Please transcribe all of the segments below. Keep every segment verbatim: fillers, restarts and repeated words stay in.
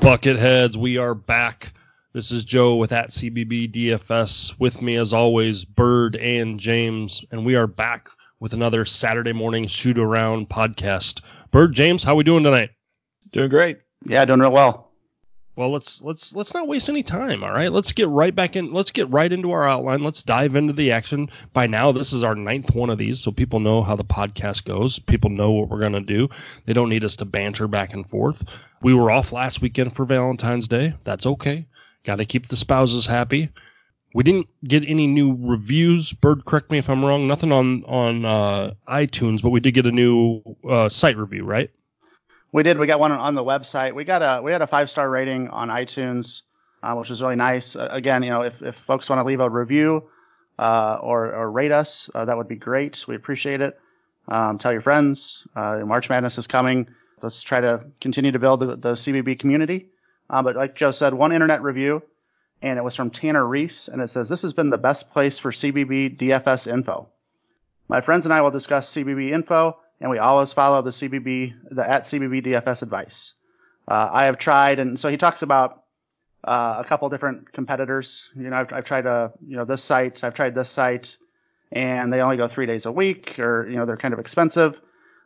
Bucketheads, we are back. This is Joe with at C B B D F S. With me, as always, Bird and James, and we are back with another Saturday morning shoot around podcast. Bird, James, how we doing tonight? Doing great. Yeah, doing real well. Well, let's let's let's not waste any time. All right, let's get right back in. Let's get right into our outline. Let's dive into the action. By now, this is our ninth one of these, so people know how the podcast goes. People know what we're gonna do. They don't need us to banter back and forth. We were off last weekend for Valentine's Day. That's okay. Got to keep the spouses happy. We didn't get any new reviews. Bird, correct me if I'm wrong. Nothing on on uh, iTunes, but we did get a new uh, site review, right? We did. We got one on the website. We got a we had a five star rating on iTunes, uh, which was really nice. Uh, again, you know, if, if folks want to leave a review uh, or or rate us, uh, that would be great. We appreciate it. Um, tell your friends. Uh, March Madness is coming. Let's try to continue to build the, the C B B community. Uh, but like Joe said, one internet review, and it was from Tanner Reese, and it says, "This has been the best place for C B B D F S info. My friends and I will discuss C B B info, and we always follow the C B B, the at C B B D F S advice. Uh, I have tried," and so he talks about uh, a couple different competitors. You know, I've, I've tried a, you know, this site, I've tried this site, and they only go three days a week, or you know, they're kind of expensive.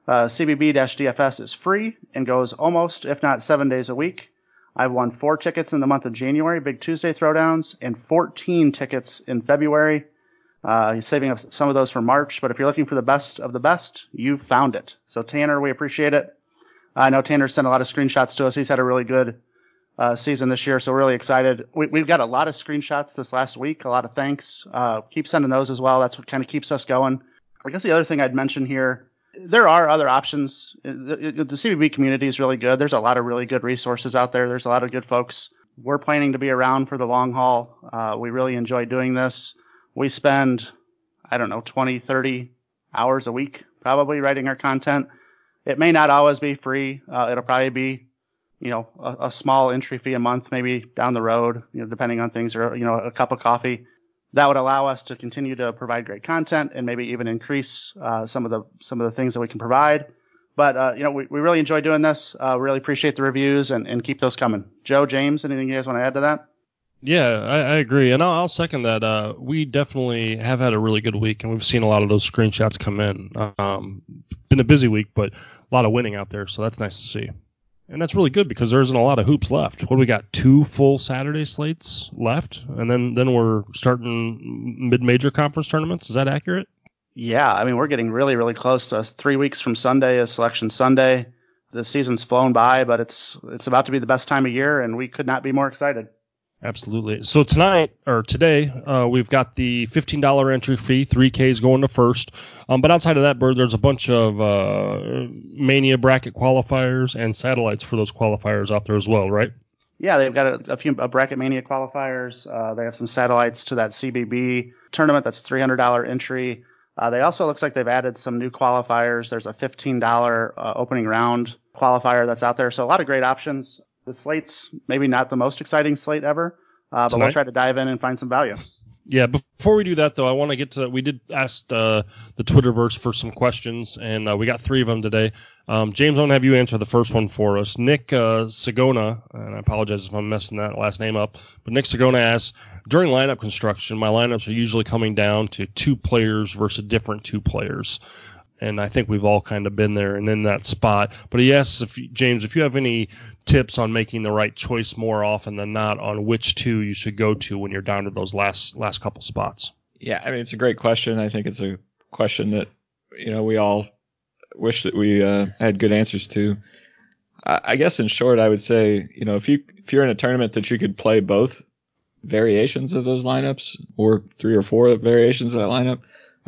Uh, C B B D F S is free and goes almost, if not, seven days a week. I've won four tickets in the month of January, Big Tuesday Throwdowns, and fourteen tickets in February. Uh, he's saving up some of those for March, but if you're looking for the best of the best, you've found it. So, Tanner, we appreciate it. I know Tanner sent a lot of screenshots to us. He's had a really good uh, season this year, so we're really excited. We, we've got a lot of screenshots this last week, a lot of thanks. Uh, keep sending those as well. That's what kind of keeps us going. I guess the other thing I'd mention here, there are other options. The, the C B B community is really good. There's a lot of really good resources out there. There's a lot of good folks. We're planning to be around for the long haul. Uh, we really enjoy doing this. We spend, I don't know, twenty, thirty hours a week probably writing our content. It may not always be free. Uh, it'll probably be, you know, a, a small entry fee a month, maybe down the road, you know, depending on things, or, you know, a cup of coffee. That would allow us to continue to provide great content and maybe even increase uh, some of the some of the things that we can provide. But, uh, you know, we, we really enjoy doing this. Uh, really appreciate the reviews and, and keep those coming. Joe, James, anything you guys want to add to that? Yeah, I, I agree. And I'll, I'll second that. Uh, we definitely have had a really good week, and we've seen a lot of those screenshots come in. Um, been a busy week, but a lot of winning out there, so that's nice to see. And that's really good because there isn't a lot of hoops left. What do we got? Two full Saturday slates left, and then, then we're starting mid-major conference tournaments. Is that accurate? Yeah, I mean, we're getting really, really close to us. Three weeks from Sunday is Selection Sunday. The season's flown by, but it's it's about to be the best time of year, and we could not be more excited. Absolutely. So tonight, or today, uh, we've got the fifteen dollars entry fee, three K's going to first. Um, but outside of that, Bird, there's a bunch of uh, Mania bracket qualifiers and satellites for those qualifiers out there as well, right? Yeah, they've got a, a few a Bracket Mania qualifiers. Uh, they have some satellites to that C B B tournament. That's three hundred dollars entry. Uh, they also looks like they've added some new qualifiers. There's a fifteen dollars uh, opening round qualifier that's out there. So a lot of great options. The slate's maybe not the most exciting slate ever, uh, but Tonight? We'll try to dive in and find some value. Yeah, before we do that, though, I want to get to – we did ask uh, the Twitterverse for some questions, and uh, we got three of them today. Um, James, I'm going to have you answer the first one for us. Nick uh, Sagona, and I apologize if I'm messing that last name up, but Nick Sagona asks, during lineup construction, my lineups are usually coming down to two players versus different two players. And I think we've all kind of been there and in that spot. But he asks, if you, James, if you have any tips on making the right choice more often than not on which two you should go to when you're down to those last last couple spots. Yeah, I mean, it's a great question. I think it's a question that, you know, we all wish that we uh, had good answers to. I, I guess in short, I would say, you know, if you if you're in a tournament that you could play both variations of those lineups or three or four variations of that lineup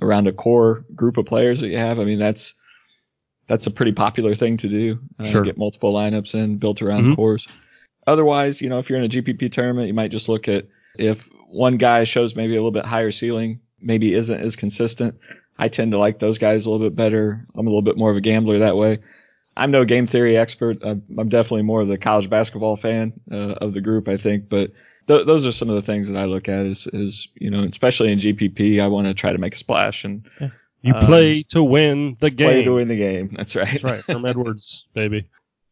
around a core group of players that you have. I mean, that's that's a pretty popular thing to do. Uh, sure. Get multiple lineups in built around mm-hmm. cores. Otherwise, you know, if you're in a G P P tournament, you might just look at if one guy shows maybe a little bit higher ceiling, maybe isn't as consistent. I tend to like those guys a little bit better. I'm a little bit more of a gambler that way. I'm no game theory expert. I'm, I'm definitely more of the college basketball fan uh, of the group, I think, but Th- those are some of the things that I look at is, is, you know, especially in G P P, I want to try to make a splash. And yeah. You play um, to win the game. Play to win the game. That's right. That's right. From Edwards, baby.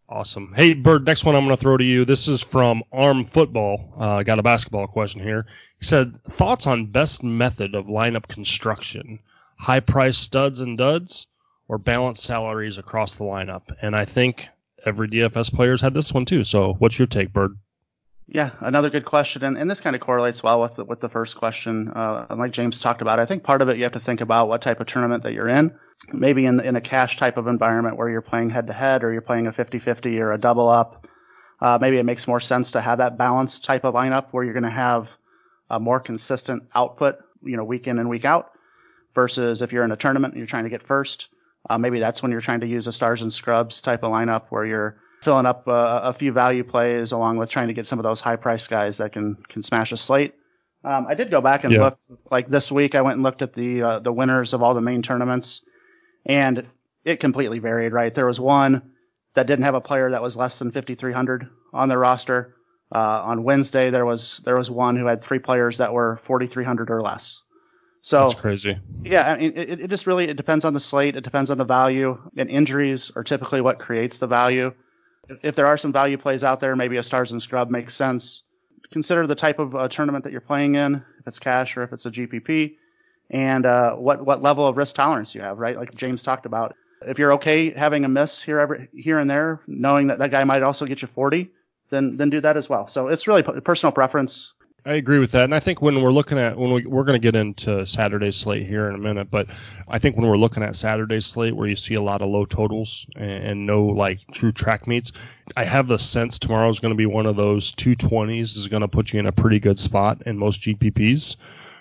Awesome. Hey, Bird, next one I'm going to throw to you. This is from Arm Football. I uh, got a basketball question here. He said, thoughts on best method of lineup construction, high-priced studs and duds or balanced salaries across the lineup? And I think every D F S player's had this one too. So what's your take, Bird? Yeah, another good question. And, and this kind of correlates well with the, with the first question. Uh, like James talked about, I think part of it you have to think about what type of tournament that you're in. Maybe in, in a cash type of environment where you're playing head-to-head or you're playing a fifty-fifty or a double-up, uh, maybe it makes more sense to have that balanced type of lineup where you're going to have a more consistent output, you know, week in and week out, versus if you're in a tournament and you're trying to get first, uh, maybe that's when you're trying to use a stars and scrubs type of lineup where you're filling up uh, a few value plays along with trying to get some of those high-priced guys that can, can smash a slate. Um, I did go back and yeah. look, like this week I went and looked at the uh, the winners of all the main tournaments. And it completely varied, right? There was one that didn't have a player that was less than fifty-three hundred on their roster. Uh, on Wednesday, there was there was one who had three players that were forty-three hundred or less. So that's crazy. Yeah, I mean, it, it just really it depends on the slate. It depends on the value. And injuries are typically what creates the value. If there are some value plays out there, maybe a stars and scrub makes sense. Consider the type of uh, tournament that you're playing in, if it's cash or if it's a G P P. And uh, what, what level of risk tolerance you have, right? Like James talked about, if you're okay having a miss here every, here and there, knowing that that guy might also get you forty, then then do that as well. So it's really personal preference. I agree with that. And I think when we're looking at, when we, we're going to get into Saturday's slate here in a minute, but I think when we're looking at Saturday's slate where you see a lot of low totals and, and no like true track meets, I have the sense tomorrow's going to be one of those two twenties is going to put you in a pretty good spot in most G P Ps.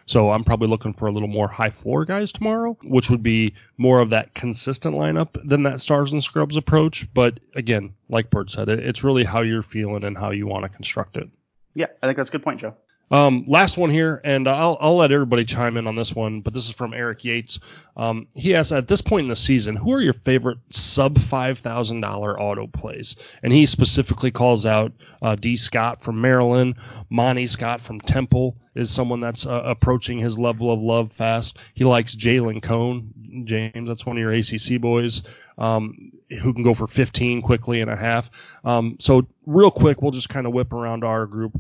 So I'm probably looking for a little more high floor guys tomorrow, which would be more of that consistent lineup than that stars and scrubs approach. But again, like Bird said, it's really how you're feeling and how you want to construct it. Yeah, I think that's a good point, Joe. Um, last one here, and I'll, I'll let everybody chime in on this one, but this is from Eric Yates. Um, he asks, at this point in the season, who are your favorite sub five thousand dollars auto plays? And he specifically calls out uh, D. Scott from Maryland, Monty Scott from Temple, is someone that's uh, approaching his level of love fast. He likes Jaylen Cohn. James, that's one of your A C C boys um, who can go for fifteen quickly and a half. Um, so real quick, we'll just kind of whip around our group.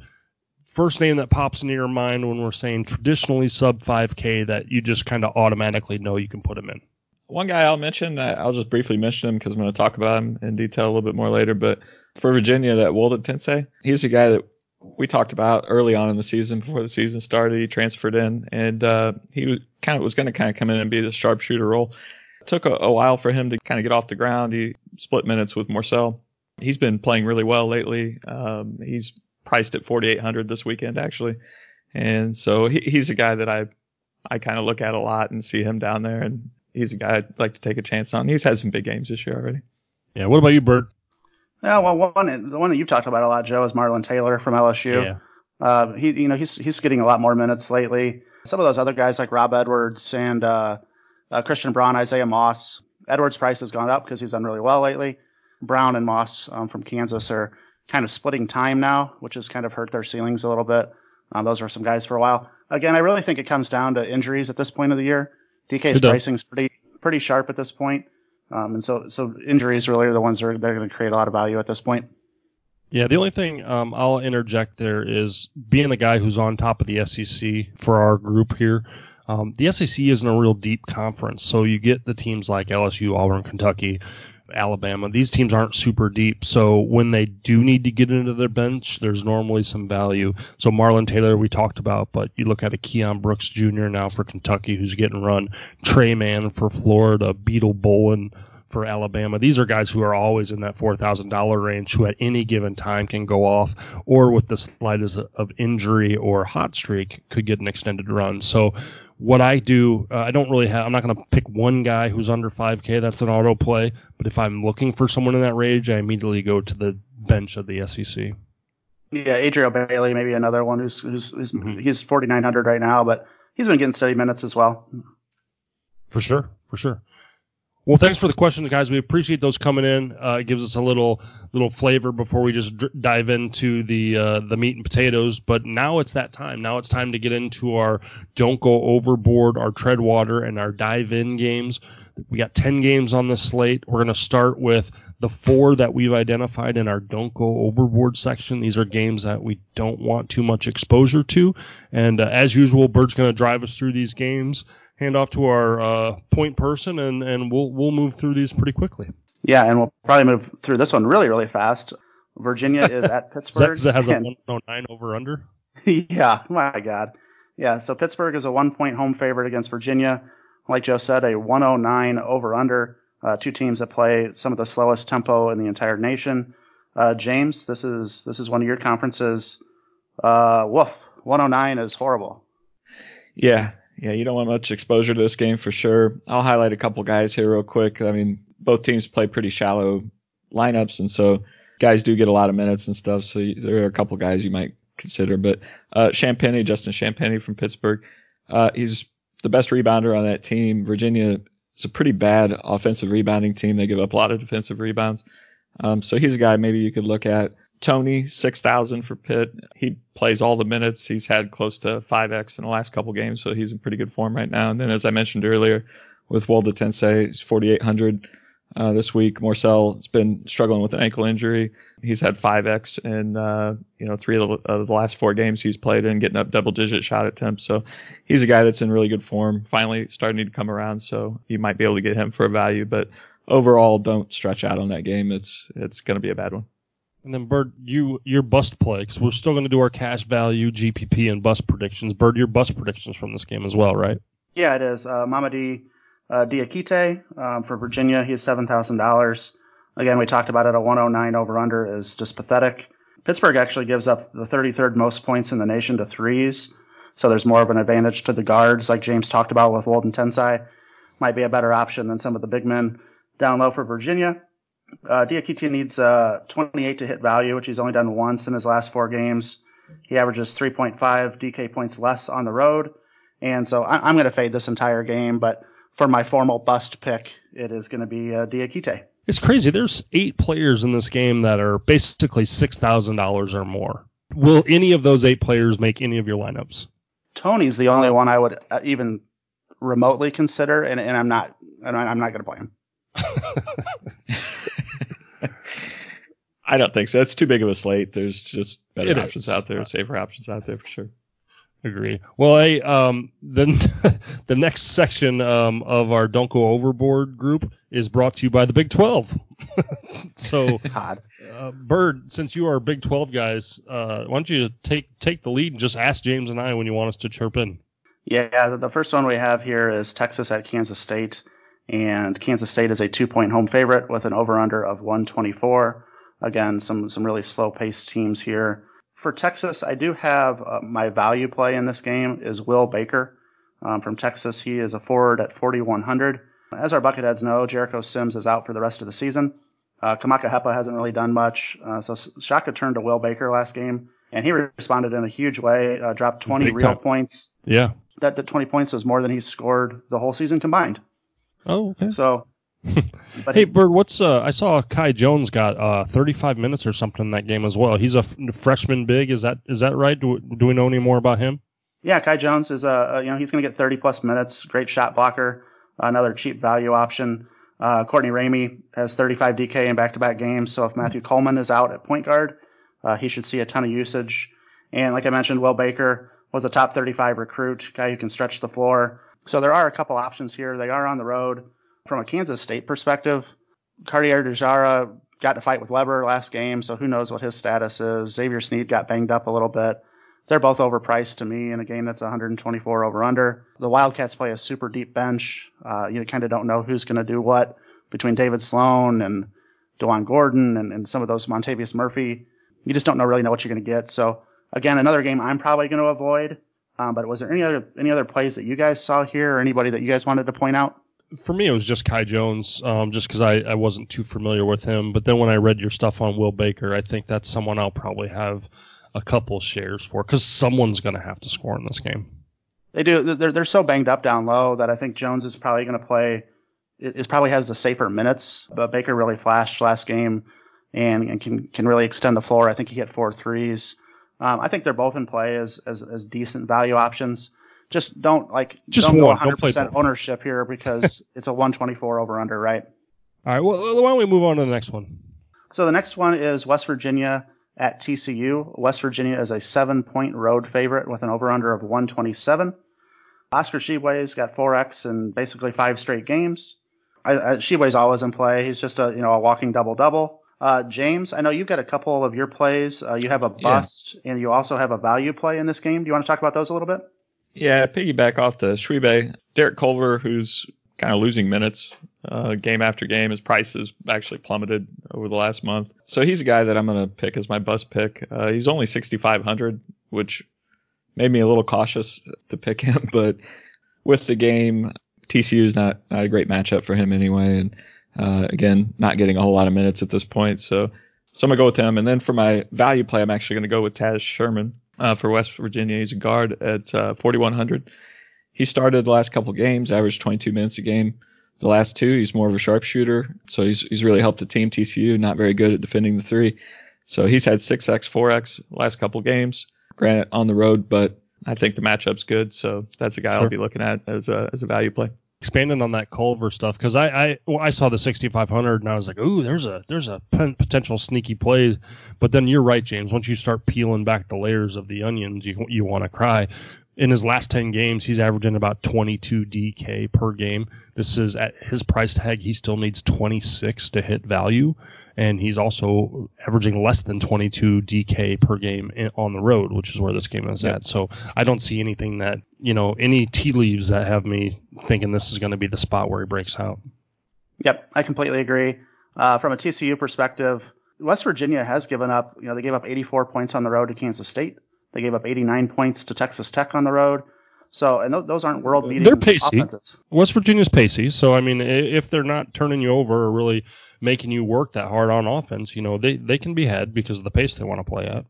First name that pops into your mind when we're saying traditionally sub five K that you just kind of automatically know you can put him in. One guy I'll mention that I'll just briefly mention him because I'm going to talk about him in detail a little bit more later. But for Virginia, that Waldon Tensae, he's a guy that we talked about early on in the season before the season started. He transferred in, and uh, he was kind of was going to kind of come in and be the sharpshooter role. It took a, a while for him to kind of get off the ground. He split minutes with Marcel. He's been playing really well lately. Um, he's priced at forty-eight hundred this weekend, actually. And so he, he's a guy that I I kind of look at a lot and see him down there. And he's a guy I'd like to take a chance on. He's had some big games this year already. Yeah. What about you, Bert? Yeah, well, one, the one that you've talked about a lot, Joe, is Marlon Taylor from L S U. Yeah. Uh, he, you know, he's he's getting a lot more minutes lately. Some of those other guys like Rob Edwards and uh, uh, Christian Braun, Isaiah Moss. Edwards' price has gone up because he's done really well lately. Brown and Moss um, from Kansas are kind of splitting time now, which has kind of hurt their ceilings a little bit. Um, those were some guys for a while. Again, I really think it comes down to injuries at this point of the year. D K's pricing's pretty pretty sharp at this point. Um, and so, so injuries really are the ones that are, they're going to create a lot of value at this point. Yeah, the only thing um, I'll interject there is being the guy who's on top of the S E C for our group here. Um, the S E C isn't a real deep conference, so you get the teams like L S U, Auburn, Kentucky, Alabama. These teams aren't super deep, so when they do need to get into their bench, there's normally some value. So Marlon Taylor we talked about, but you look at a Keon Brooks Junior now for Kentucky who's getting run, Trey Mann for Florida, Beetle Bowen for Alabama. These are guys who are always in that four thousand dollars range who at any given time can go off or with the slightest of injury or hot streak could get an extended run. So what I do, uh, I don't really have, I'm not going to pick one guy who's under five K. That's an auto play. But if I'm looking for someone in that range, I immediately go to the bench of the S E C. Yeah, Adriel Bailey, maybe another one who's, who's, who's mm-hmm. he's forty-nine hundred right now, but he's been getting steady minutes as well. For sure. For sure. Well, thanks for the questions, guys. We appreciate those coming in. Uh, it gives us a little little flavor before we just d- dive into the uh, the meat and potatoes. But now it's that time. Now it's time to get into our don't go overboard, our tread water, and our dive in games. We got ten games on this slate. We're going to start with the four that we've identified in our Don't Go Overboard section. These are games that we don't want too much exposure to. And uh, as usual, Bert's going to drive us through these games, hand off to our uh, point person, and, and we'll we'll move through these pretty quickly. Yeah, and we'll probably move through this one really, really fast. Virginia is at Pittsburgh. That has a one oh nine over-under? Yeah, my God. Yeah, so Pittsburgh is a one-point home favorite against Virginia. Like Joe said, a one oh nine over-under. Uh, two teams that play some of the slowest tempo in the entire nation. Uh, James, this is this is one of your conferences. Uh, woof, one oh nine is horrible. Yeah, yeah, you don't want much exposure to this game for sure. I'll highlight a couple guys here real quick. I mean, both teams play pretty shallow lineups, and so guys do get a lot of minutes and stuff. So you, there are a couple guys you might consider, but uh, Champagny, Justin Champagny from Pittsburgh, uh, he's the best rebounder on that team. Virginia. It's a pretty bad offensive rebounding team. They give up a lot of defensive rebounds. Um, so he's a guy maybe you could look at. Tony, six thousand for Pitt. He plays all the minutes. He's had close to five X in the last couple games, so he's in pretty good form right now. And then, as I mentioned earlier, with Waldon Tensae, he's forty-eight hundred uh, this week. Marcel has been struggling with an ankle injury. He's had five X in uh, you know three of the, uh, the last four games he's played in, getting up double-digit shot attempts. So he's a guy that's in really good form, finally starting to come around. So you might be able to get him for a value. But overall, don't stretch out on that game. It's it's going to be a bad one. And then, Bird, you your bust play, because we're still going to do our cash value, G P P, and bust predictions. Bird, your bust predictions from this game as well, right? Yeah, it is. Uh, Mamadi uh, Diakite um, for Virginia. He has seven thousand dollars. Again, we talked about it. A one oh nine over-under is just pathetic. Pittsburgh actually gives up the thirty-third most points in the nation to threes, so there's more of an advantage to the guards, like James talked about with Waldon Tensae. Might be a better option than some of the big men down low for Virginia. Uh, Diakite needs uh, twenty-eight to hit value, which he's only done once in his last four games. He averages three point five D K points less on the road, and so I- I'm going to fade this entire game, but for my formal bust pick, it is going to be uh, Diakite. It's crazy. There's eight players in this game that are basically six thousand dollars or more. Will any of those eight players make any of your lineups? Tony's the only one I would even remotely consider, and, and I'm not and I'm not going to play him. I don't think so. That's too big of a slate. There's just better it options is. out there, safer options out there for sure. Agree. Well, I um then the next section um of our Don't Go Overboard group is brought to you by the Big twelve. So, uh, Bird, since you are Big twelve guys, uh, why don't you take take the lead and just ask James and I when you want us to chirp in? Yeah, the first one we have here is Texas at Kansas State, and Kansas State is a two-point home favorite with an over/under of one twenty-four. Again, some some really slow-paced teams here. For Texas, I do have uh, my value play in this game is Will Baker um, from Texas. He is a forward at forty-one hundred. As our Bucketheads know, Jericho Sims is out for the rest of the season. Uh, Kamaka Hepa hasn't really done much. Uh, so Shaka turned to Will Baker last game, and he responded in a huge way, uh, dropped twenty Big real time. Points. Yeah. That, that twenty points was more than he scored the whole season combined. Oh, okay. So. But hey, Bird, what's uh, I saw Kai Jones got uh, thirty-five minutes or something in that game as well. He's a f- freshman big. Is that is that right? Do, do we know any more about him? Yeah, Kai Jones is a uh, you know he's going to get thirty plus minutes. Great shot blocker. Another cheap value option. Uh, Courtney Ramey has thirty-five D K in back-to-back games. So if Matthew Coleman is out at point guard, uh, he should see a ton of usage. And like I mentioned, Will Baker was a top thirty-five recruit, guy who can stretch the floor. So there are a couple options here. They are on the road. From a Kansas State perspective, Cartier DeJara got in a fight with Weber last game, so who knows what his status is. Xavier Sneed got banged up a little bit. They're both overpriced to me in a game that's one twenty-four over-under. The Wildcats play a super deep bench. Uh, you kind of don't know who's going to do what between David Sloan and DeJuan Gordon and, and some of those Montavious Murphy. You just don't know really know what you're going to get. So, again, another game I'm probably going to avoid. Um, but was there any other any other plays that you guys saw here or anybody that you guys wanted to point out? For me, it was just Kai Jones, um, just because I, I wasn't too familiar with him. But then when I read your stuff on Will Baker, I think that's someone I'll probably have a couple shares for because someone's going to have to score in this game. They do. They're they're so banged up down low that I think Jones is probably going to play. Is probably has the safer minutes. But Baker really flashed last game and, and can can really extend the floor. I think he hit four threes. Um, I think they're both in play as as, as decent value options. Just don't like just don't go one hundred percent ownership here because it's a one twenty-four over under, right? All right, well, why don't we move on to the next one? So the next one is West Virginia at T C U. West Virginia is a seven-point road favorite with an over-under of one twenty-seven. Oscar Sheebway's got four X in basically five straight games. I, I, Sheebway's always in play. He's just a you know a walking double-double. Uh, James, I know you've got a couple of your plays. Uh, you have a bust, yeah. and you also have a value play in this game. Do you want to talk about those a little bit? Yeah, piggyback off the Sheebway. Derek Culver, who's kind of losing minutes uh, game after game. His price has actually plummeted over the last month. So he's a guy that I'm going to pick as my bust pick. Uh, he's only sixty-five hundred, which made me a little cautious to pick him. But with the game, T C U is not, not a great matchup for him anyway. And Uh, again, not getting a whole lot of minutes at this point. So, so I'm going to go with him. And then for my value play, I'm actually going to go with Taz Sherman uh, for West Virginia. He's a guard at uh, forty-one hundred. He started the last couple games, averaged twenty-two minutes a game. The last two, he's more of a sharpshooter. So he's, he's really helped the team. T C U, not very good at defending the three. So he's had six X, four X last couple games. Granted, on the road, but I think the matchup's good. So that's a guy sure. I'll be looking at as a, as a value play. Expanding on that Culver stuff, because I I, well, I saw the sixty-five hundred and I was like, ooh, there's a there's a potential sneaky play. But then you're right, James. Once you start peeling back the layers of the onions, you you want to cry. In his last ten games, he's averaging about twenty-two D K per game. This is at his price tag. He still needs twenty-six to hit value, and he's also averaging less than twenty-two D K per game in, on the road, which is where this game is yep. at. So I don't see anything that, you know, any tea leaves that have me thinking this is going to be the spot where he breaks out. Yep, I completely agree. Uh, from a T C U perspective, West Virginia has given up, you know, they gave up eighty-four points on the road to Kansas State. They gave up eighty-nine points to Texas Tech on the road. So, and th- those aren't world-beating offenses. They're pacey. Offenses. West Virginia's pacey. So, I mean, if they're not turning you over or really making you work that hard on offense, you know, they, they can be had because of the pace they want to play at.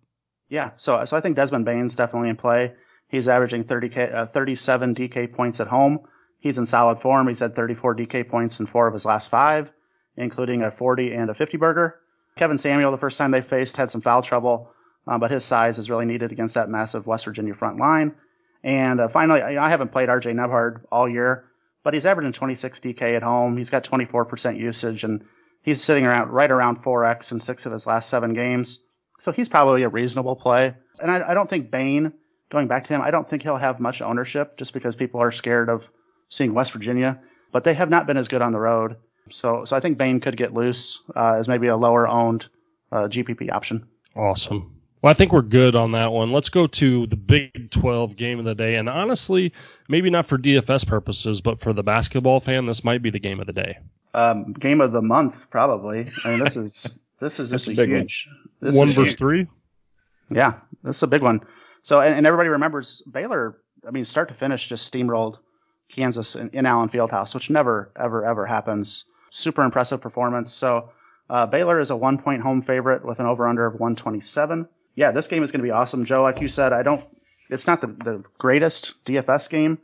Yeah. So, so I think Desmond Bane's definitely in play. He's averaging thirty K, uh, thirty-seven D K points at home. He's in solid form. He's had thirty-four D K points in four of his last five, including a forty and a fifty burger. Kevin Samuel, the first time they faced, had some foul trouble. Um, but his size is really needed against that massive West Virginia front line. And uh, finally, I, I haven't played R J Nebhard all year, but he's averaging twenty-six D K at home. He's got twenty-four percent usage, and he's sitting around right around four X in six of his last seven games. So he's probably a reasonable play. And I, I don't think Bane, going back to him, I don't think he'll have much ownership just because people are scared of seeing West Virginia. But they have not been as good on the road. So so I think Bane could get loose uh, as maybe a lower-owned uh, G P P option. Awesome. Well, I think we're good on that one. Let's go to the Big twelve game of the day. And honestly, maybe not for D F S purposes, but for the basketball fan, this might be the game of the day. Um, game of the month, probably. I mean, this is this is just a huge one. One versus three? Yeah, this is a big one. So, and, and everybody remembers Baylor, I mean, start to finish, just steamrolled Kansas in, in Allen Fieldhouse, which never, ever, ever happens. Super impressive performance. So, uh, Baylor is a one-point home favorite with an over-under of one twenty-seven. Yeah, this game is going to be awesome, Joe. Like you said, I don't. It's not the, the greatest D F S game.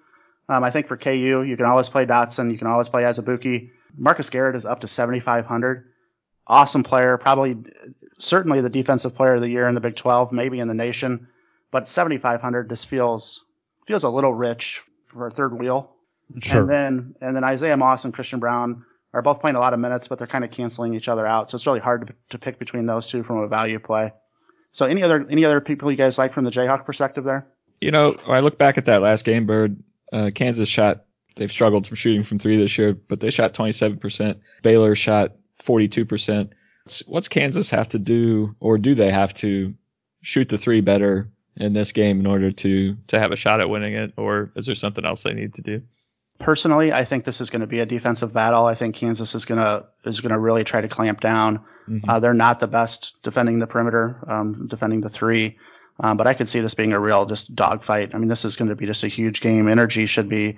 Um, I think for K U, you can always play Dotson. You can always play Azubuike. Marcus Garrett is up to seventy-five hundred. Awesome player, probably, certainly the defensive player of the year in the Big twelve, maybe in the nation. But seventy-five hundred, this feels feels a little rich for a third wheel. Sure. And then and then Isaiah Moss and Christian Braun are both playing a lot of minutes, but they're kind of canceling each other out. So it's really hard to, to pick between those two from a value play. So any other any other people you guys like from the Jayhawk perspective there? You know, I look back at that last game, Bird. Uh, Kansas shot, they've struggled from shooting from three this year, but they shot twenty-seven percent. Baylor shot forty-two percent. What's Kansas have to do, or do they have to shoot the three better in this game in order to, to have a shot at winning it, or is there something else they need to do? Personally, I think this is going to be a defensive battle. I think Kansas is going to is going to really try to clamp down. Mm-hmm. Uh, they're not the best defending the perimeter, um, defending the three, um, but I could see this being a real just dogfight. I mean, this is going to be just a huge game. Energy should be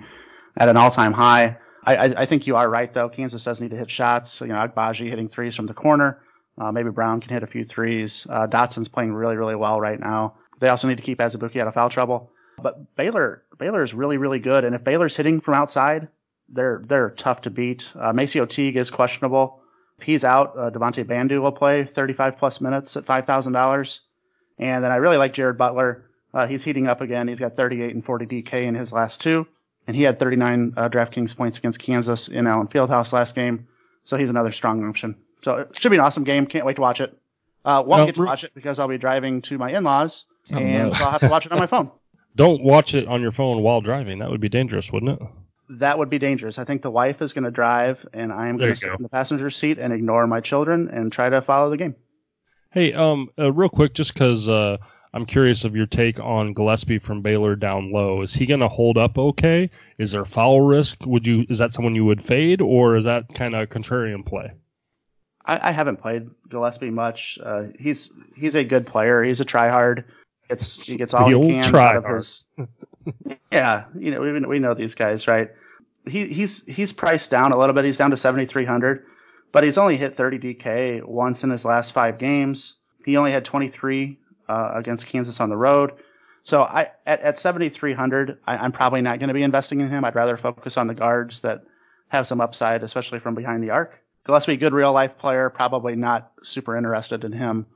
at an all-time high. I, I, I think you are right, though. Kansas does need to hit shots. You know, Agbaji hitting threes from the corner. Uh, maybe Brown can hit a few threes. Uh, Dotson's playing really, really well right now. They also need to keep Azubuike out of foul trouble. But Baylor, Baylor is really, really good. And if Baylor's hitting from outside, they're they're tough to beat. Uh, Macy O'Teague is questionable. If he's out, uh, Devontae Bandu will play thirty-five plus minutes at five thousand dollars. And then I really like Jared Butler. Uh, he's heating up again. He's got thirty-eight and forty D K in his last two. And he had thirty-nine uh, DraftKings points against Kansas in Allen Fieldhouse last game. So he's another strong option. So it should be an awesome game. Can't wait to watch it. Uh, won't no, get to watch it because I'll be driving to my in-laws, oh, and no. so I'll have to watch it on my phone. Don't watch it on your phone while driving. That would be dangerous, wouldn't it? That would be dangerous. I think the wife is going to drive, and I am going to sit go. in the passenger seat and ignore my children and try to follow the game. Hey, um, uh, real quick, just because uh, I'm curious of your take on Gillespie from Baylor down low. Is he going to hold up okay? Is there foul risk? Would you? Is that someone you would fade, or is that kind of contrarian play? I, I haven't played Gillespie much. Uh, he's he's a good player. He's a tryhard. It's he gets all the he old can try out of hard. his. Yeah, you know we we know these guys, right? He he's he's priced down a little bit. He's down to seventy-three hundred. But he's only hit thirty D K once in his last five games. He only had twenty-three uh, against Kansas on the road. So I at, at seventy-three hundred, I, I'm probably not going to be investing in him. I'd rather focus on the guards that have some upside, especially from behind the arc. Gillespie, good real-life player, probably not super interested in him.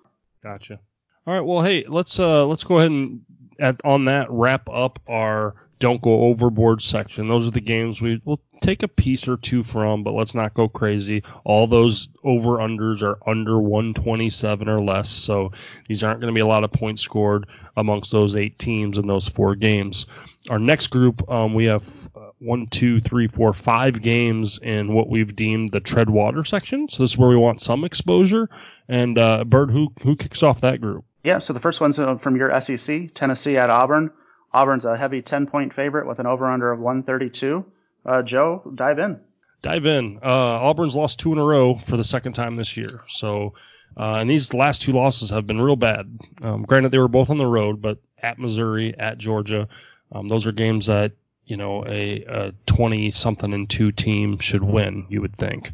Gotcha. All right, well, hey, let's uh, let's go ahead and at, on that wrap up our Don't Go Overboard section. Those are the games we will take a piece or two from, but let's not go crazy. All those over-unders are under one twenty-seven or less, so these aren't going to be a lot of points scored amongst those eight teams in those four games. Our next group, um, we have uh, one, two, three, four, five games in what we've deemed the tread water section. So this is where we want some exposure. And uh, Bird, who who kicks off that group? Yeah, so the first one's from your S E C, Tennessee at Auburn. Auburn's a heavy ten-point favorite with an over-under of one thirty-two. Uh, Joe, dive in. Dive in. Uh, Auburn's lost two in a row for the second time this year. So, uh, and these last two losses have been real bad. Um, granted, they were both on the road, but at Missouri, at Georgia, um, those are games that, you know, a twenty-something and two team should win, you would think.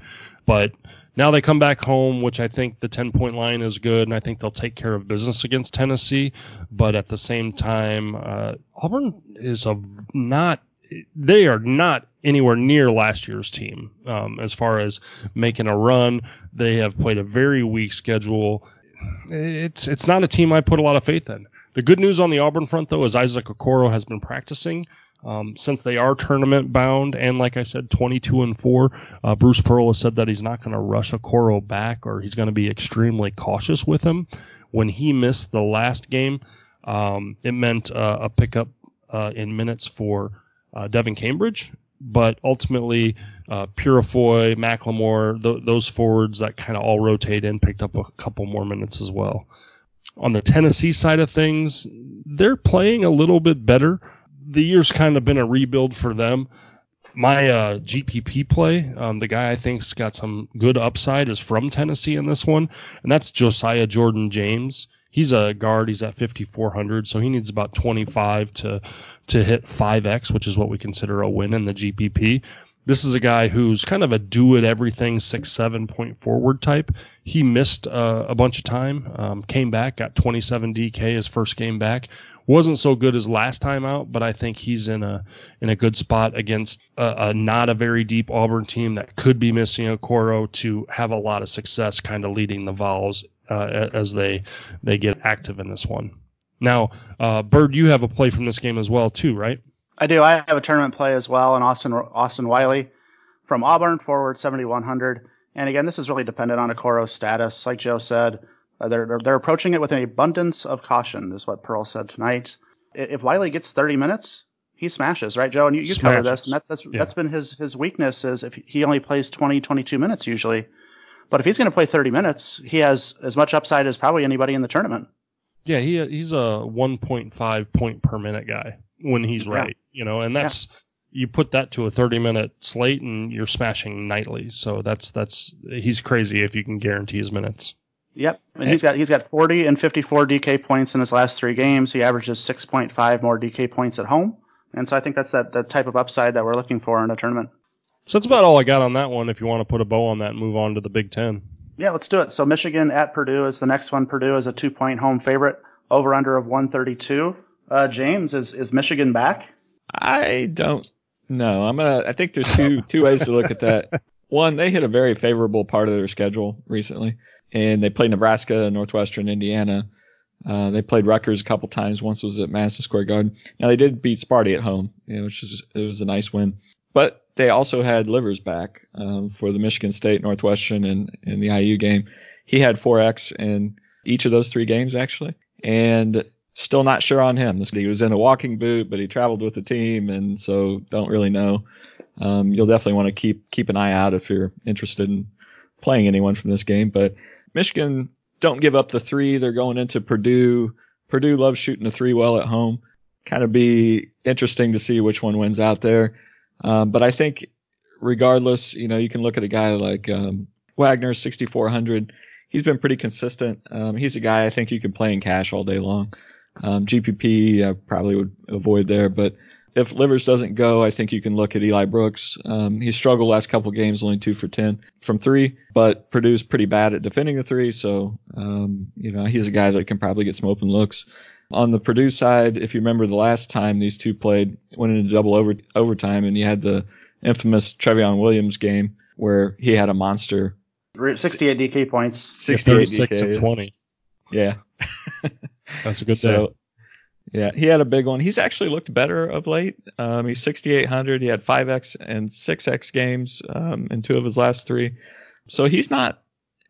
But now they come back home, which I think the ten-point line is good, and I think they'll take care of business against Tennessee. But at the same time, uh, Auburn is a not – they are not anywhere near last year's team um, as far as making a run. They have played a very weak schedule. It's, it's not a team I put a lot of faith in. The good news on the Auburn front, though, is Isaac Okoro has been practicing. Um, since they are tournament bound, and like I said, twenty-two and four, uh, Bruce Pearl has said that he's not going to rush Okoro back, or he's going to be extremely cautious with him. When he missed the last game, um, it meant uh, a pickup uh, in minutes for uh, Devin Cambridge, but ultimately uh, Purifoy, McLemore, th- those forwards that kind of all rotate in picked up a couple more minutes as well. On the Tennessee side of things, they're playing a little bit better. The year's kind of been a rebuild for them. My uh, G P P play, um, the guy I think's got some good upside, is from Tennessee in this one, and that's Josiah Jordan-James. He's a guard. He's at fifty-four hundred, so he needs about twenty-five to to hit five X, which is what we consider a win in the G P P. This is a guy who's kind of a do-it-everything six seven point forward type. He missed uh, a bunch of time, um, came back, got twenty-seven D K his first game back. Wasn't so good as last time out, but I think he's in a in a good spot against a, a not a very deep Auburn team that could be missing Okoro to have a lot of success kind of leading the Vols uh, as they they get active in this one. Now, uh, Bird, you have a play from this game as well too, right? I do. I have a tournament play as well in Austin Austin Wiley from Auburn, forward seventy-one hundred. And again, this is really dependent on Okoro's status. Like Joe said, Uh, they're, they're approaching it with an abundance of caution, is what Pearl said tonight. If Wiley gets thirty minutes, he smashes, right, Joe? And you, you cover this, and that's that's, yeah. that's been his, his weakness is if he only plays twenty, twenty-two minutes usually. But if he's going to play thirty minutes, he has as much upside as probably anybody in the tournament. Yeah, he he's a one point five point per minute guy when he's right, yeah. you know, and that's yeah. – you put that to a thirty-minute slate and you're smashing nightly. So that's that's he's crazy if you can guarantee his minutes. Yep, and he's got he's got forty and fifty-four D K points in his last three games. He averages six point five more D K points at home, and so I think that's that, that type of upside that we're looking for in a tournament. So that's about all I got on that one. If you want to put a bow on that and move on to the Big Ten. Yeah, let's do it. So Michigan at Purdue is the next one. Purdue is a two-point home favorite, over-under of one thirty-two. Uh, James, is is Michigan back? I don't know. I'm gonna. I think there's two two ways to look at that. One, they hit a very favorable part of their schedule recently. And they played Nebraska, Northwestern, Indiana. Uh, they played Rutgers a couple times. Once was at Madison Square Garden. Now they did beat Sparty at home, you know, which is it was a nice win. But they also had Livers back um, for the Michigan State Northwestern and in the I U game. He had four X in each of those three games, actually. And still not sure on him. He was in a walking boot, but he traveled with the team, and so don't really know. Um, you'll definitely want to keep keep an eye out if you're interested in playing anyone from this game. But Michigan, don't give up the three. They're going into Purdue. Purdue loves shooting the three well at home. Kind of be interesting to see which one wins out there. Um, but I think regardless, you know, you can look at a guy like um, Wagner, sixty-four hundred. He's been pretty consistent. Um, he's a guy I think you can play in cash all day long. Um, G P P I probably would avoid there. But if Livers doesn't go, I think you can look at Eli Brooks. Um, he struggled last couple games, only two for ten from three. But Purdue's pretty bad at defending the three. So, um, you know, he's a guy that can probably get some open looks. On the Purdue side, if you remember the last time these two played, went into double over, overtime, and you had the infamous Trevion Williams game where he had a monster. sixty-eight D K points. sixty-eight D K. And twenty. Yeah. That's a good so, day. Yeah, he had a big one. He's actually looked better of late. Um, he's sixty-eight hundred. He had five X and six X games um, in two of his last three. So he's not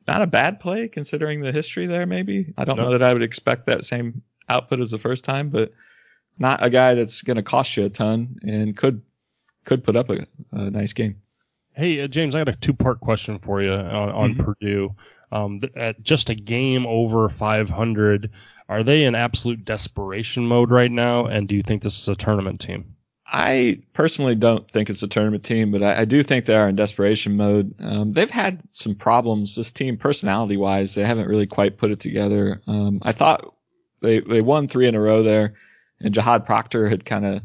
not a bad play considering the history there, maybe. I don't no. know that I would expect that same output as the first time, but not a guy that's going to cost you a ton and could could put up a, a nice game. Hey, uh, James, I got a two-part question for you on, on mm-hmm. Purdue. Um, at just a game over five hundred, are they in absolute desperation mode right now, and do you think this is a tournament team? I personally don't think it's a tournament team, but I, I do think they are in desperation mode. Um, they've had some problems. This team, personality-wise, they haven't really quite put it together. Um, I thought... They they won three in a row there, and Jahad Proctor had kind of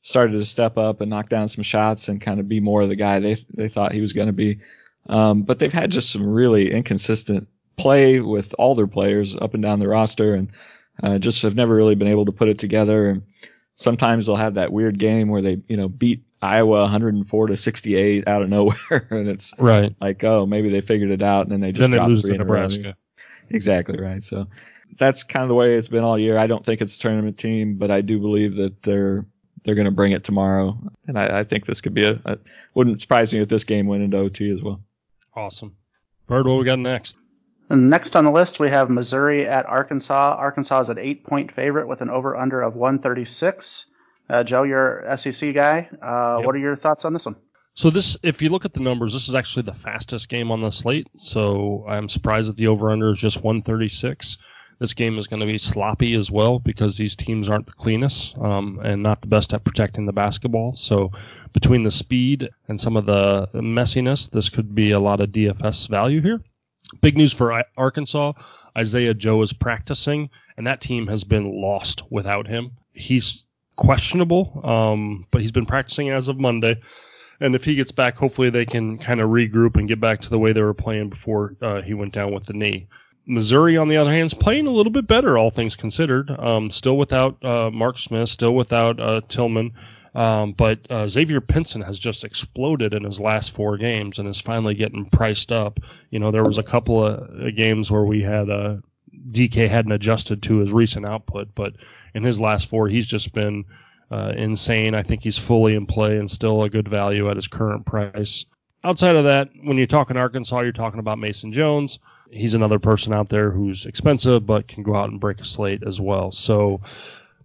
started to step up and knock down some shots and kind of be more of the guy they they thought he was going to be. Um, but they've had just some really inconsistent play with all their players up and down the roster, and uh, just have never really been able to put it together. And sometimes they'll have that weird game where they you know beat Iowa one hundred four to sixty-eight out of nowhere, and it's right. like oh maybe they figured it out, and then they just then they lose three to Nebraska. Exactly right. So. That's kind of the way it's been all year. I don't think it's a tournament team, but I do believe that they're they're going to bring it tomorrow. And I, I think this could be a, a – wouldn't surprise me if this game went into O T as well. Awesome. Bird, what we got next? And next on the list, we have Missouri at Arkansas. Arkansas is an eight-point favorite with an over-under of one thirty-six. Uh, Joe, you're an S E C guy. Uh, yep. What are your thoughts on this one? So this, if you look at the numbers, this is actually the fastest game on the slate. So I'm surprised that the over-under is just one thirty-six. This game is going to be sloppy as well because these teams aren't the cleanest um, and not the best at protecting the basketball. So between the speed and some of the messiness, this could be a lot of D F S value here. Big news for Arkansas. Isaiah Joe is practicing, and that team has been lost without him. He's questionable, um, but he's been practicing as of Monday. And if he gets back, hopefully they can kind of regroup and get back to the way they were playing before uh, he went down with the knee. Missouri, on the other hand, is playing a little bit better, all things considered. Um, still without uh, Mark Smith, still without uh, Tillman. Um, but uh, Xavier Pinson has just exploded in his last four games and is finally getting priced up. You know, there was a couple of games where we had uh, D K hadn't adjusted to his recent output. But in his last four, he's just been uh, insane. I think he's fully in play and still a good value at his current price. Outside of that, when you're talking Arkansas, you're talking about Mason Jones. He's another person out there who's expensive but can go out and break a slate as well. So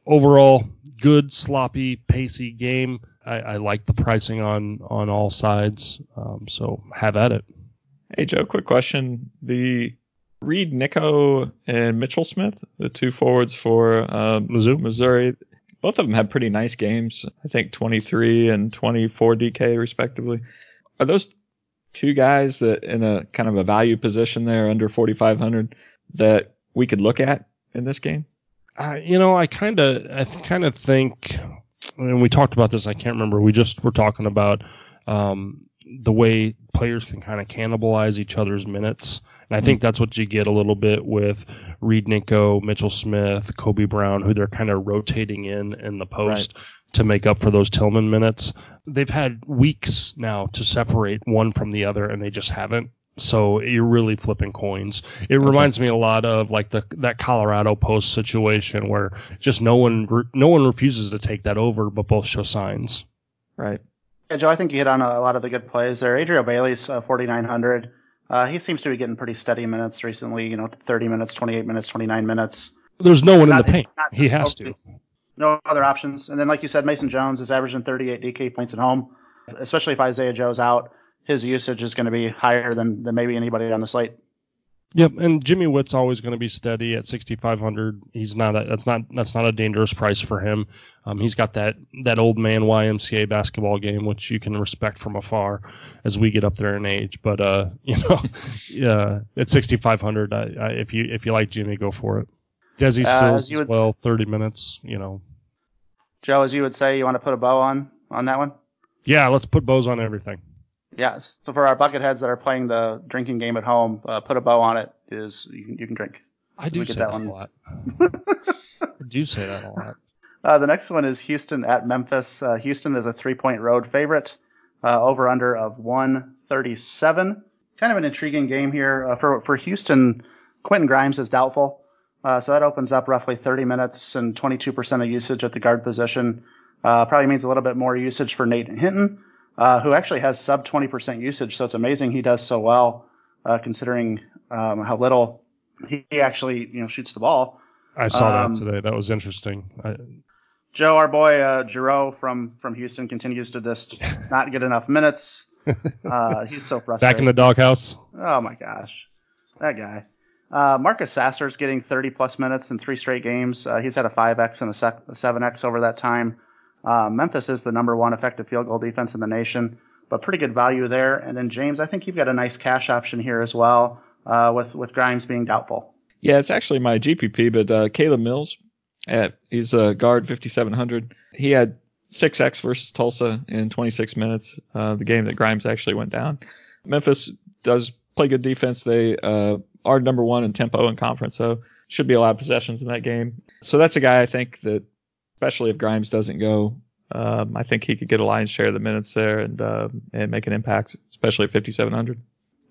overall, good, sloppy, pacey game. I, I like the pricing on, on all sides, um, so have at it. Hey, Joe, quick question. The Reed Nico and Mitchell Smith, the two forwards for um, Mizzou. Missouri, both of them had pretty nice games, I think twenty-three and twenty-four D K respectively. Are those two guys that in a kind of a value position there under forty-five hundred that we could look at in this game? Uh, you know, I kind of I th- kind of think, and we talked about this, I can't remember. We just were talking about um, the way players can kind of cannibalize each other's minutes. And I think that's what you get a little bit with Reed Nico, Mitchell Smith, Kobe Brown, who they're kind of rotating in in the post. Right. To make up for those Tillman minutes. They've had weeks now to separate one from the other, and they just haven't. So you're really flipping coins. It okay. reminds me a lot of like the that Colorado post situation where just no one no one refuses to take that over, but both show signs. Right. Yeah, Joe, I think you hit on a lot of the good plays there. Adriel Bailey's uh, forty-nine hundred. Uh, he seems to be getting pretty steady minutes recently, you know, thirty minutes, twenty-eight minutes, twenty-nine minutes. There's no one not, in the paint. Not, he has to. No other options. And then, like you said, Mason Jones is averaging thirty-eight D K points at home. Especially if Isaiah Joe's out, his usage is going to be higher than, than maybe anybody on the slate. Yep, and Jimmy Witt's always going to be steady at sixty-five hundred. He's not a, that's not that's not a dangerous price for him. Um, he's got that that old man Y M C A basketball game, which you can respect from afar as we get up there in age. But uh, you know, yeah, at sixty-five hundred, uh, if you if you like Jimmy, go for it. Desi uh, Sills as well, thirty minutes. You know, Joe, as you would say, you want to put a bow on on that one. Yeah, let's put bows on everything. Yeah, so for our bucketheads that are playing the drinking game at home, uh, put a bow on it. Is you can, you can drink. I do say that, that a lot. I do say that a lot. Uh, the next one is Houston at Memphis. Uh, Houston is a three-point road favorite, uh, over-under of one thirty-seven. Kind of an intriguing game here. Uh, for for Houston, Quentin Grimes is doubtful, uh, so that opens up roughly thirty minutes and twenty-two percent of usage at the guard position. Uh, probably means a little bit more usage for Nate Hinton, Uh, who actually has sub twenty percent usage, so it's amazing he does so well, uh, considering um, how little he actually, you know, shoots the ball. I saw um, that today. That was interesting. I... Joe, our boy uh, Giroux from from Houston continues to just not get enough minutes. Uh, he's so frustrated. Back in the doghouse. Oh my gosh, that guy. Uh, Marcus Sasser's getting thirty plus minutes in three straight games. Uh, he's had a five X and a seven X over that time. Uh, Memphis is the number one effective field goal defense in the nation, but pretty good value there. And then, James, I think you've got a nice cash option here as well, uh, with, with Grimes being doubtful. Yeah, it's actually my G P P, but uh, Caleb Mills, at, he's a guard, fifty-seven hundred. He had six X versus Tulsa in twenty-six minutes, uh, the game that Grimes actually went down. Memphis does play good defense. They uh, are number one in tempo in conference, so should be a lot of possessions in that game. So that's a guy I think that, especially if Grimes doesn't go, um, I think he could get a lion's share of the minutes there and uh, and make an impact, especially at fifty-seven hundred.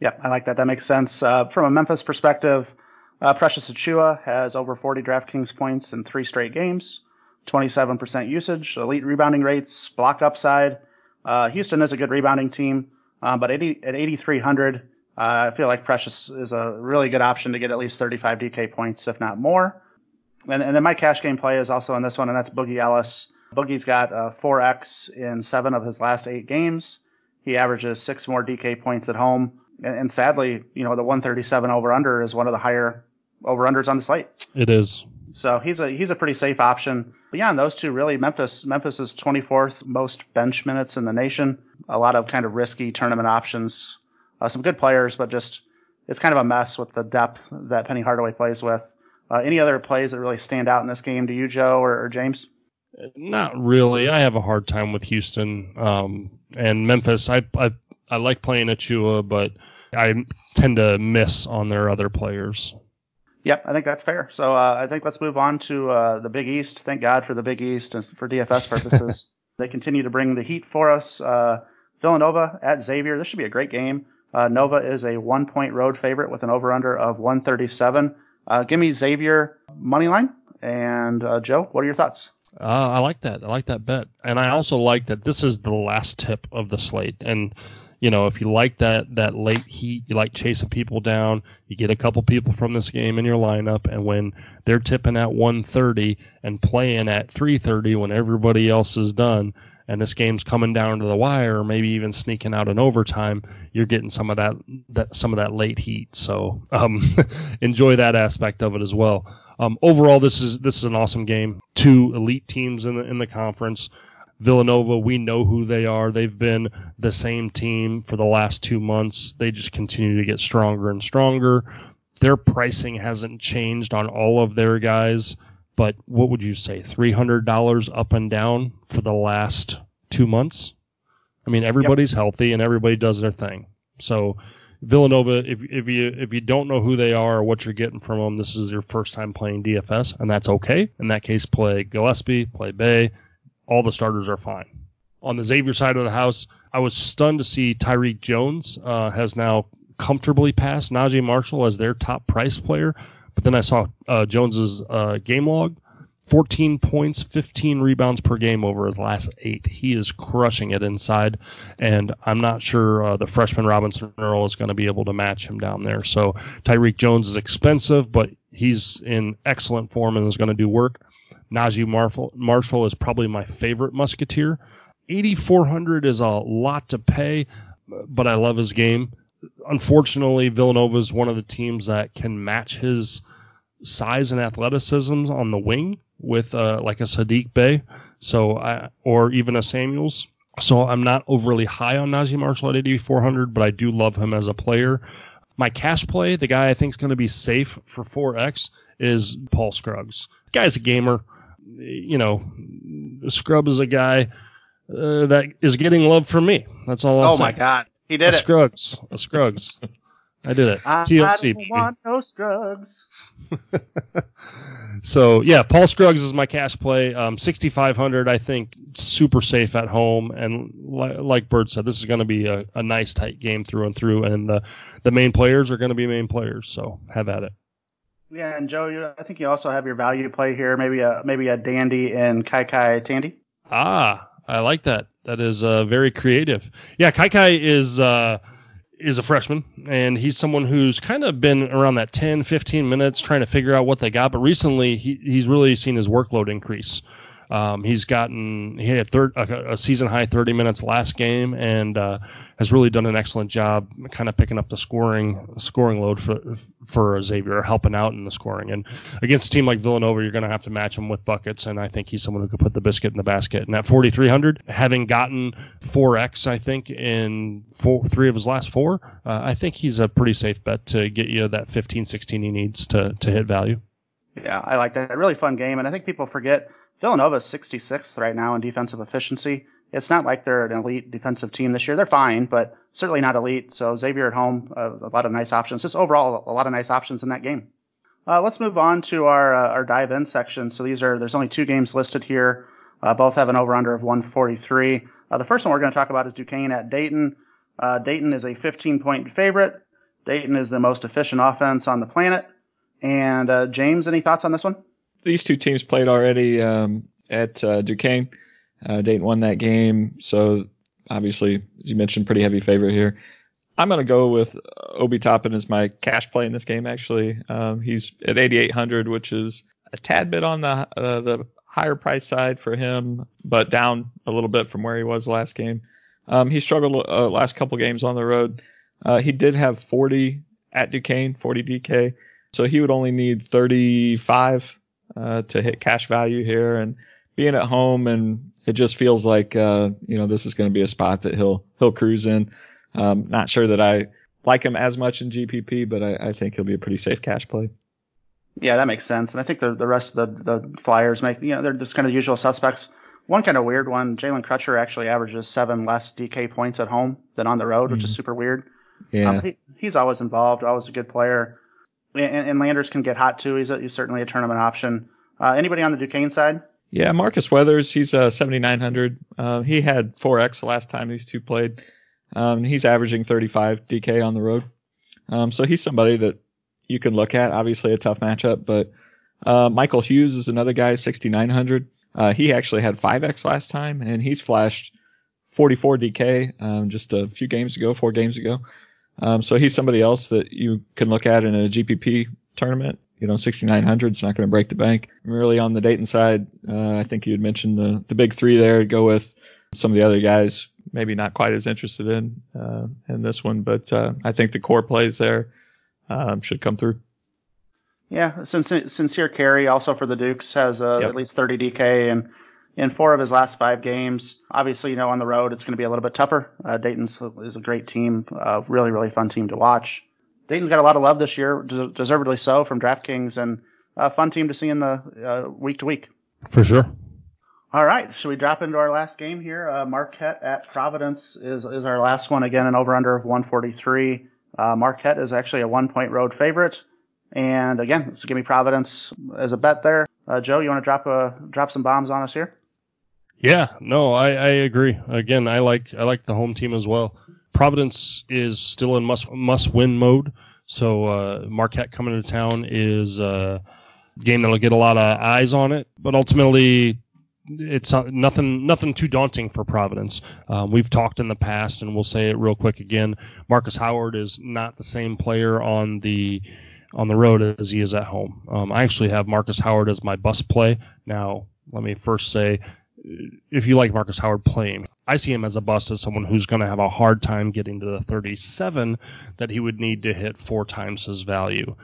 Yeah, I like that. That makes sense. Uh, from a Memphis perspective, uh, Precious Achiuwa has over forty DraftKings points in three straight games, twenty-seven percent usage, elite rebounding rates, block upside. Uh, Houston is a good rebounding team, um, but eighty, at eighty-three hundred, uh, I feel like Precious is a really good option to get at least thirty-five D K points, if not more. And, and then my cash game play is also in this one, and that's Boogie Ellis. Boogie's got uh, four X in seven of his last eight games. He averages six more D K points at home. And, and sadly, you know, the one thirty-seven over-under is one of the higher over-unders on the slate. It is. So he's a he's a pretty safe option. Beyond those two, really, Memphis Memphis is twenty-fourth most bench minutes in the nation. A lot of kind of risky tournament options. Uh, some good players, but just it's kind of a mess with the depth that Penny Hardaway plays with. Uh, any other plays that really stand out in this game to you, Joe or, or James? Not really. I have a hard time with Houston um, and Memphis. I, I I like playing Achiuwa, but I tend to miss on their other players. Yep, I think that's fair. So uh, I think let's move on to uh, the Big East. Thank God for the Big East and for D F S purposes. They continue to bring the heat for us. Uh, Villanova at Xavier. This should be a great game. Uh, Nova is a one-point road favorite with an over-under of one thirty-seven. Uh, give me Xavier money line. And uh, Joe, what are your thoughts? Uh, I like that. I like that bet. And I also like that this is the last tip of the slate. And, you know, if you like that, that late heat, you like chasing people down, you get a couple people from this game in your lineup. And when they're tipping at one thirty and playing at three thirty when everybody else is done, and this game's coming down to the wire, or maybe even sneaking out in overtime, you're getting some of that, that some of that late heat. So um, enjoy that aspect of it as well. Um, overall, this is this is an awesome game. Two elite teams in the in the conference. Villanova, we know who they are. They've been the same team for the last two months. They just continue to get stronger and stronger. Their pricing hasn't changed on all of their guys. But what would you say, three hundred dollars up and down for the last two months? I mean, everybody's yep. healthy and everybody does their thing. So Villanova, if if you if you don't know who they are or what you're getting from them, this is your first time playing D F S, and that's okay. In that case, play Gillespie, play Bay. All the starters are fine. On the Xavier side of the house, I was stunned to see Tyreek Jones uh, has now comfortably passed Najee Marshall as their top price player. But then I saw uh, Jones's uh, game log, fourteen points, fifteen rebounds per game over his last eight. He is crushing it inside, and I'm not sure uh, the freshman Robinson Earl is going to be able to match him down there. So Tyreek Jones is expensive, but he's in excellent form and is going to do work. Najee Marshall, Marshall is probably my favorite Musketeer. eighty-four hundred is a lot to pay, but I love his game. Unfortunately, Villanova is one of the teams that can match his size and athleticism on the wing with uh, like a Sadiq Bey, so I, or even a Samuels. So I'm not overly high on Najee Marshall at eighty-four hundred, but I do love him as a player. My cash play, the guy I think is going to be safe for four X, is Paul Scruggs. The guy's a gamer. You know, Scrub is a guy uh, that is getting love from me. That's all I'm saying. Oh, my God. He did a it. Scruggs. A Scruggs. I did it. T L C. I don't want no Scruggs. So, yeah, Paul Scruggs is my cash play. Um, sixty-five hundred, I think, super safe at home. And li- like Bird said, this is going to be a, a nice, tight game through and through. And the, the main players are going to be main players. So, have at it. Yeah, and Joe, you, I think you also have your value play here. Maybe a, maybe a Dandy and Kai Kai Tandy. Ah, I like that. That is uh, very creative. Yeah, Kai Kai is... Uh, is a freshman, and he's someone who's kind of been around that ten, fifteen minutes trying to figure out what they got. But recently he, he's really seen his workload increase. Um, he's gotten, he had third, a, a season high thirty minutes last game, and uh, has really done an excellent job kind of picking up the scoring, scoring load for, for Xavier, helping out in the scoring. And against a team like Villanova, you're going to have to match him with buckets. And I think he's someone who could put the biscuit in the basket. And at forty-three hundred, having gotten four X, I think in four, three of his last four, uh, I think he's a pretty safe bet to get you that fifteen, sixteen he needs to, to hit value. Yeah, I like that. Really fun game. And I think people forget Villanova's sixty-sixth right now in defensive efficiency. It's not like they're an elite defensive team this year. They're fine, but certainly not elite. So Xavier at home, uh, a lot of nice options. Just overall, a lot of nice options in that game. Uh, let's move on to our uh, our dive-in section. So these are there's only two games listed here. Uh, both have an over-under of one forty-three. Uh, the first one we're going to talk about is Duquesne at Dayton. Uh, Dayton is a fifteen-point favorite. Dayton is the most efficient offense on the planet. And uh, James, any thoughts on this one? These two teams played already um, at uh, Duquesne. Uh, Dayton won that game, so obviously, as you mentioned, pretty heavy favorite here. I'm going to go with Obi Toppin as my cash play in this game, actually. Um, he's at eighty-eight hundred, which is a tad bit on the uh, the higher price side for him, but down a little bit from where he was last game. Um, he struggled uh, last couple games on the road. Uh, he did have forty at Duquesne, forty D K, so he would only need thirty-five. Uh, to hit cash value here, and being at home, and it just feels like uh, you know, this is going to be a spot that he'll he'll cruise in. Um, not sure that I like him as much in G P P, but I, I think he'll be a pretty safe cash play. Yeah, that makes sense, and I think the the rest of the the Flyers make, you know, they're just kind of the usual suspects. One kind of weird one, Jalen Crutcher actually averages seven less D K points at home than on the road, mm-hmm. which is super weird. Yeah, um, he, he's always involved, always a good player. And, and Landers can get hot, too. He's, a, he's certainly a tournament option. Uh, anybody on the Duquesne side? Yeah, Marcus Weathers, he's uh, seventy-nine hundred. Uh, he had four X the last time these two played. Um, he's averaging thirty-five D K on the road. Um, so he's somebody that you can look at. Obviously a tough matchup, but uh, Michael Hughes is another guy, sixty-nine hundred. Uh, he actually had five X last time, and he's flashed forty-four D K um, just a few games ago, four games ago. Um, so he's somebody else that you can look at in a G P P tournament. You know, sixty-nine hundred is not going to break the bank. Really on the Dayton side, uh, I think you had mentioned the, the big three there. Go with some of the other guys, maybe not quite as interested in, uh, in this one, but, uh, I think the core plays there, um, should come through. Yeah. Sinc- sincere Carey also for the Dukes has, uh, yep. at least thirty D K and in four of his last five games. Obviously, you know, on the road, it's going to be a little bit tougher. Uh, Dayton's is a great team, uh, really, really fun team to watch. Dayton's got a lot of love this year, des- deservedly so, from DraftKings, and a fun team to see in the uh, week-to-week. For sure. All right, should we drop into our last game here? Uh, Marquette at Providence is, is our last one. Again, an over-under of one forty-three. Uh, Marquette is actually a one-point road favorite. And, again, so give me Providence as a bet there. Uh, Joe, you want to drop a, drop some bombs on us here? Yeah, no, I, I agree. Again, I like I like the home team as well. Providence is still in must must win mode, so uh, Marquette coming to town is uh, game that'll get a lot of eyes on it. But ultimately, it's nothing nothing too daunting for Providence. Um, we've talked in the past, and we'll say it real quick again. Marcus Howard is not the same player on the on the road as he is at home. Um, I actually have Marcus Howard as my bus play. Now, let me first say, if you like Marcus Howard, playing, I see him as a bust as someone who's going to have a hard time getting to the thirty-seven that he would need to hit four times his value.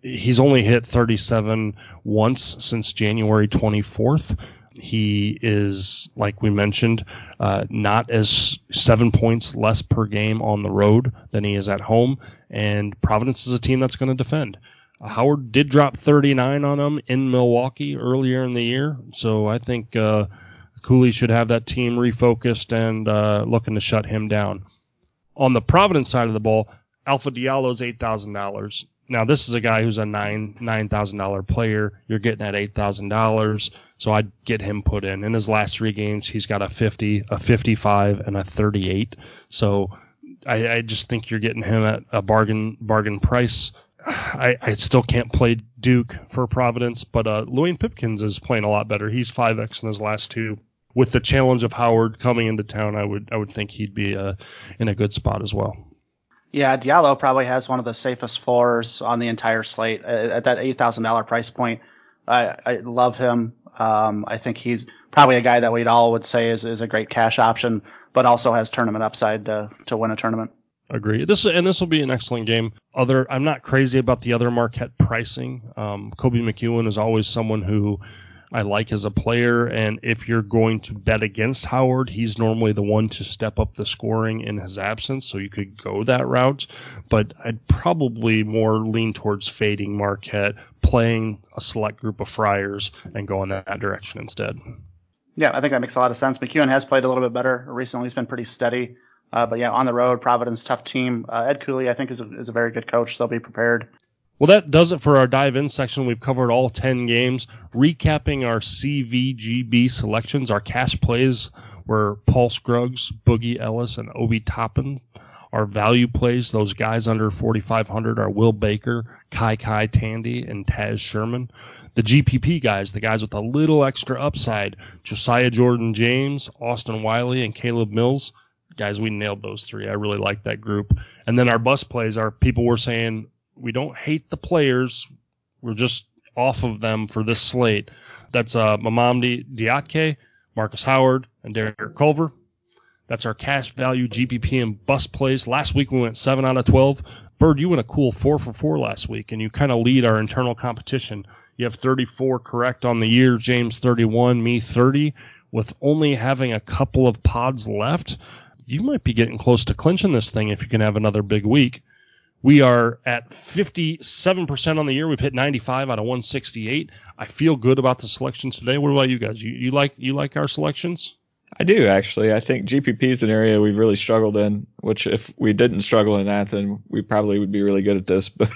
He's only hit thirty-seven once since January twenty-fourth. He is, like we mentioned, uh, not as seven points less per game on the road than he is at home. And Providence is a team that's going to defend. Howard did drop thirty-nine on him in Milwaukee earlier in the year. So I think, uh, Cooley should have that team refocused and uh, looking to shut him down. On the Providence side of the ball, Alpha Diallo's eight thousand dollars. Now, this is a guy who's a nine $9,000 player. You're getting at eight thousand dollars, so I'd get him put in. In his last three games, he's got a fifty, a fifty-five, and a thirty-eight. So I, I just think you're getting him at a bargain bargain price. I, I still can't play Duke for Providence, but uh, Louie Pipkins is playing a lot better. He's five X in his last two. With the challenge of Howard coming into town, I would I would think he'd be uh, in a good spot as well. Yeah, Diallo probably has one of the safest floors on the entire slate. At that eight thousand dollars price point, I, I love him. Um, I think he's probably a guy that we'd all would say is, is a great cash option, but also has tournament upside to, to win a tournament. Agree. This and this will be an excellent game. Other, I'm not crazy about the other Marquette pricing. Um, Kobe McEwen is always someone who I like as a player, and if you're going to bet against Howard, he's normally the one to step up the scoring in his absence, so you could go that route, but I'd probably more lean towards fading Marquette, playing a select group of Friars, and going that direction instead. Yeah, I think that makes a lot of sense. McEwen has played a little bit better recently. He's been pretty steady, uh, but yeah, on the road, Providence, tough team. Uh, Ed Cooley, I think, is a, is a very good coach. They'll be prepared. Well, that does it for our dive-in section. We've covered all ten games, recapping our C V G B selections. Our cash plays were Paul Scruggs, Boogie Ellis, and Obi Toppin. Our value plays, those guys under forty-five hundred, are Will Baker, Kai Kai Tandy, and Taz Sherman. The G P P guys, the guys with a little extra upside, Josiah Jordan-James, Austin Wiley, and Caleb Mills. Guys, we nailed those three. I really like that group. And then our bus plays are people we're saying, we don't hate the players. We're just off of them for this slate. That's uh, Mamadi Diakite, Marcus Howard, and Derek Culver. That's our cash value, G P P, and bus plays. Last week we went seven out of twelve. Bird, you went a cool four for four last week, and you kind of lead our internal competition. You have thirty-four correct on the year, James thirty-one, me thirty. With only having a couple of pods left, you might be getting close to clinching this thing if you can have another big week. We are at fifty-seven percent on the year. We've hit ninety-five out of one sixty-eight. I feel good about the selections today. What about you guys? You, you like you like our selections? I do, actually. I think G P P is an area we've really struggled in, which if we didn't struggle in that, then we probably would be really good at this. But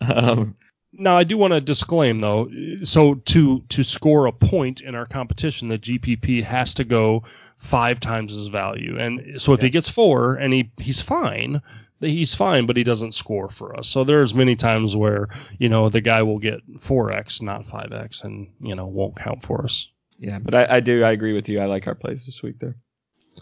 um. Now, I do want to disclaim, though. So to to score a point in our competition, the G P P has to go five times his value. And so if yeah. he gets four and he he's fine – he's fine, but he doesn't score for us. So there's many times where, you know, the guy will get four X, not five X, and, you know, won't count for us. Yeah, but I, I do. I agree with you. I like our plays this week there.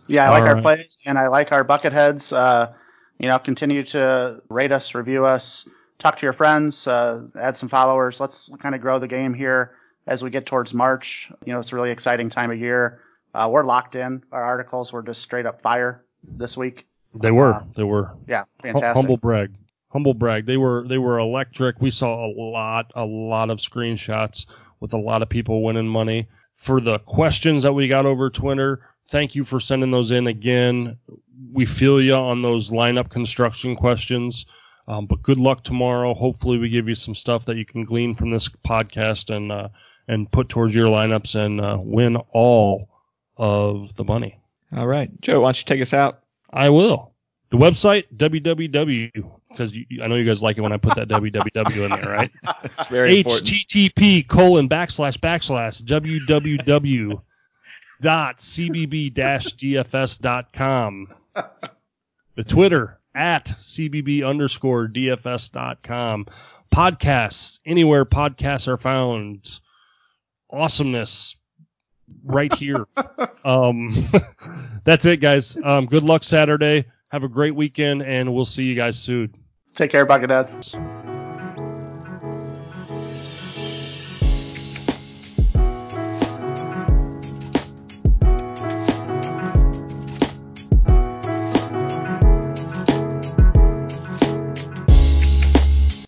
Yeah, I like All our right. plays, and I like our bucket heads. Uh, you know, continue to rate us, review us, talk to your friends, uh, add some followers. Let's kind of grow the game here as we get towards March. You know, it's a really exciting time of year. Uh, we're locked in. Our articles were just straight up fire this week. They were. Uh, they were. Yeah, fantastic. Humble brag. Humble brag. They were they were electric. We saw a lot, a lot of screenshots with a lot of people winning money. For the questions that we got over Twitter, thank you for sending those in again. We feel you on those lineup construction questions. Um, but good luck tomorrow. Hopefully we give you some stuff that you can glean from this podcast and uh, and put towards your lineups and uh, win all of the money. All right. Joe, why don't you take us out? I will. The website, www, because I know you guys like it when I put that www in there, right? It's very important. H T T P colon backslash backslash www dot cbb dash dfs dot com. The Twitter, at C B B underscore D F S dot com. Podcasts, anywhere podcasts are found. Awesomeness right here. um, that's it, guys. Um, good luck Saturday. Have a great weekend, and we'll see you guys soon. Take care, Bucketheads.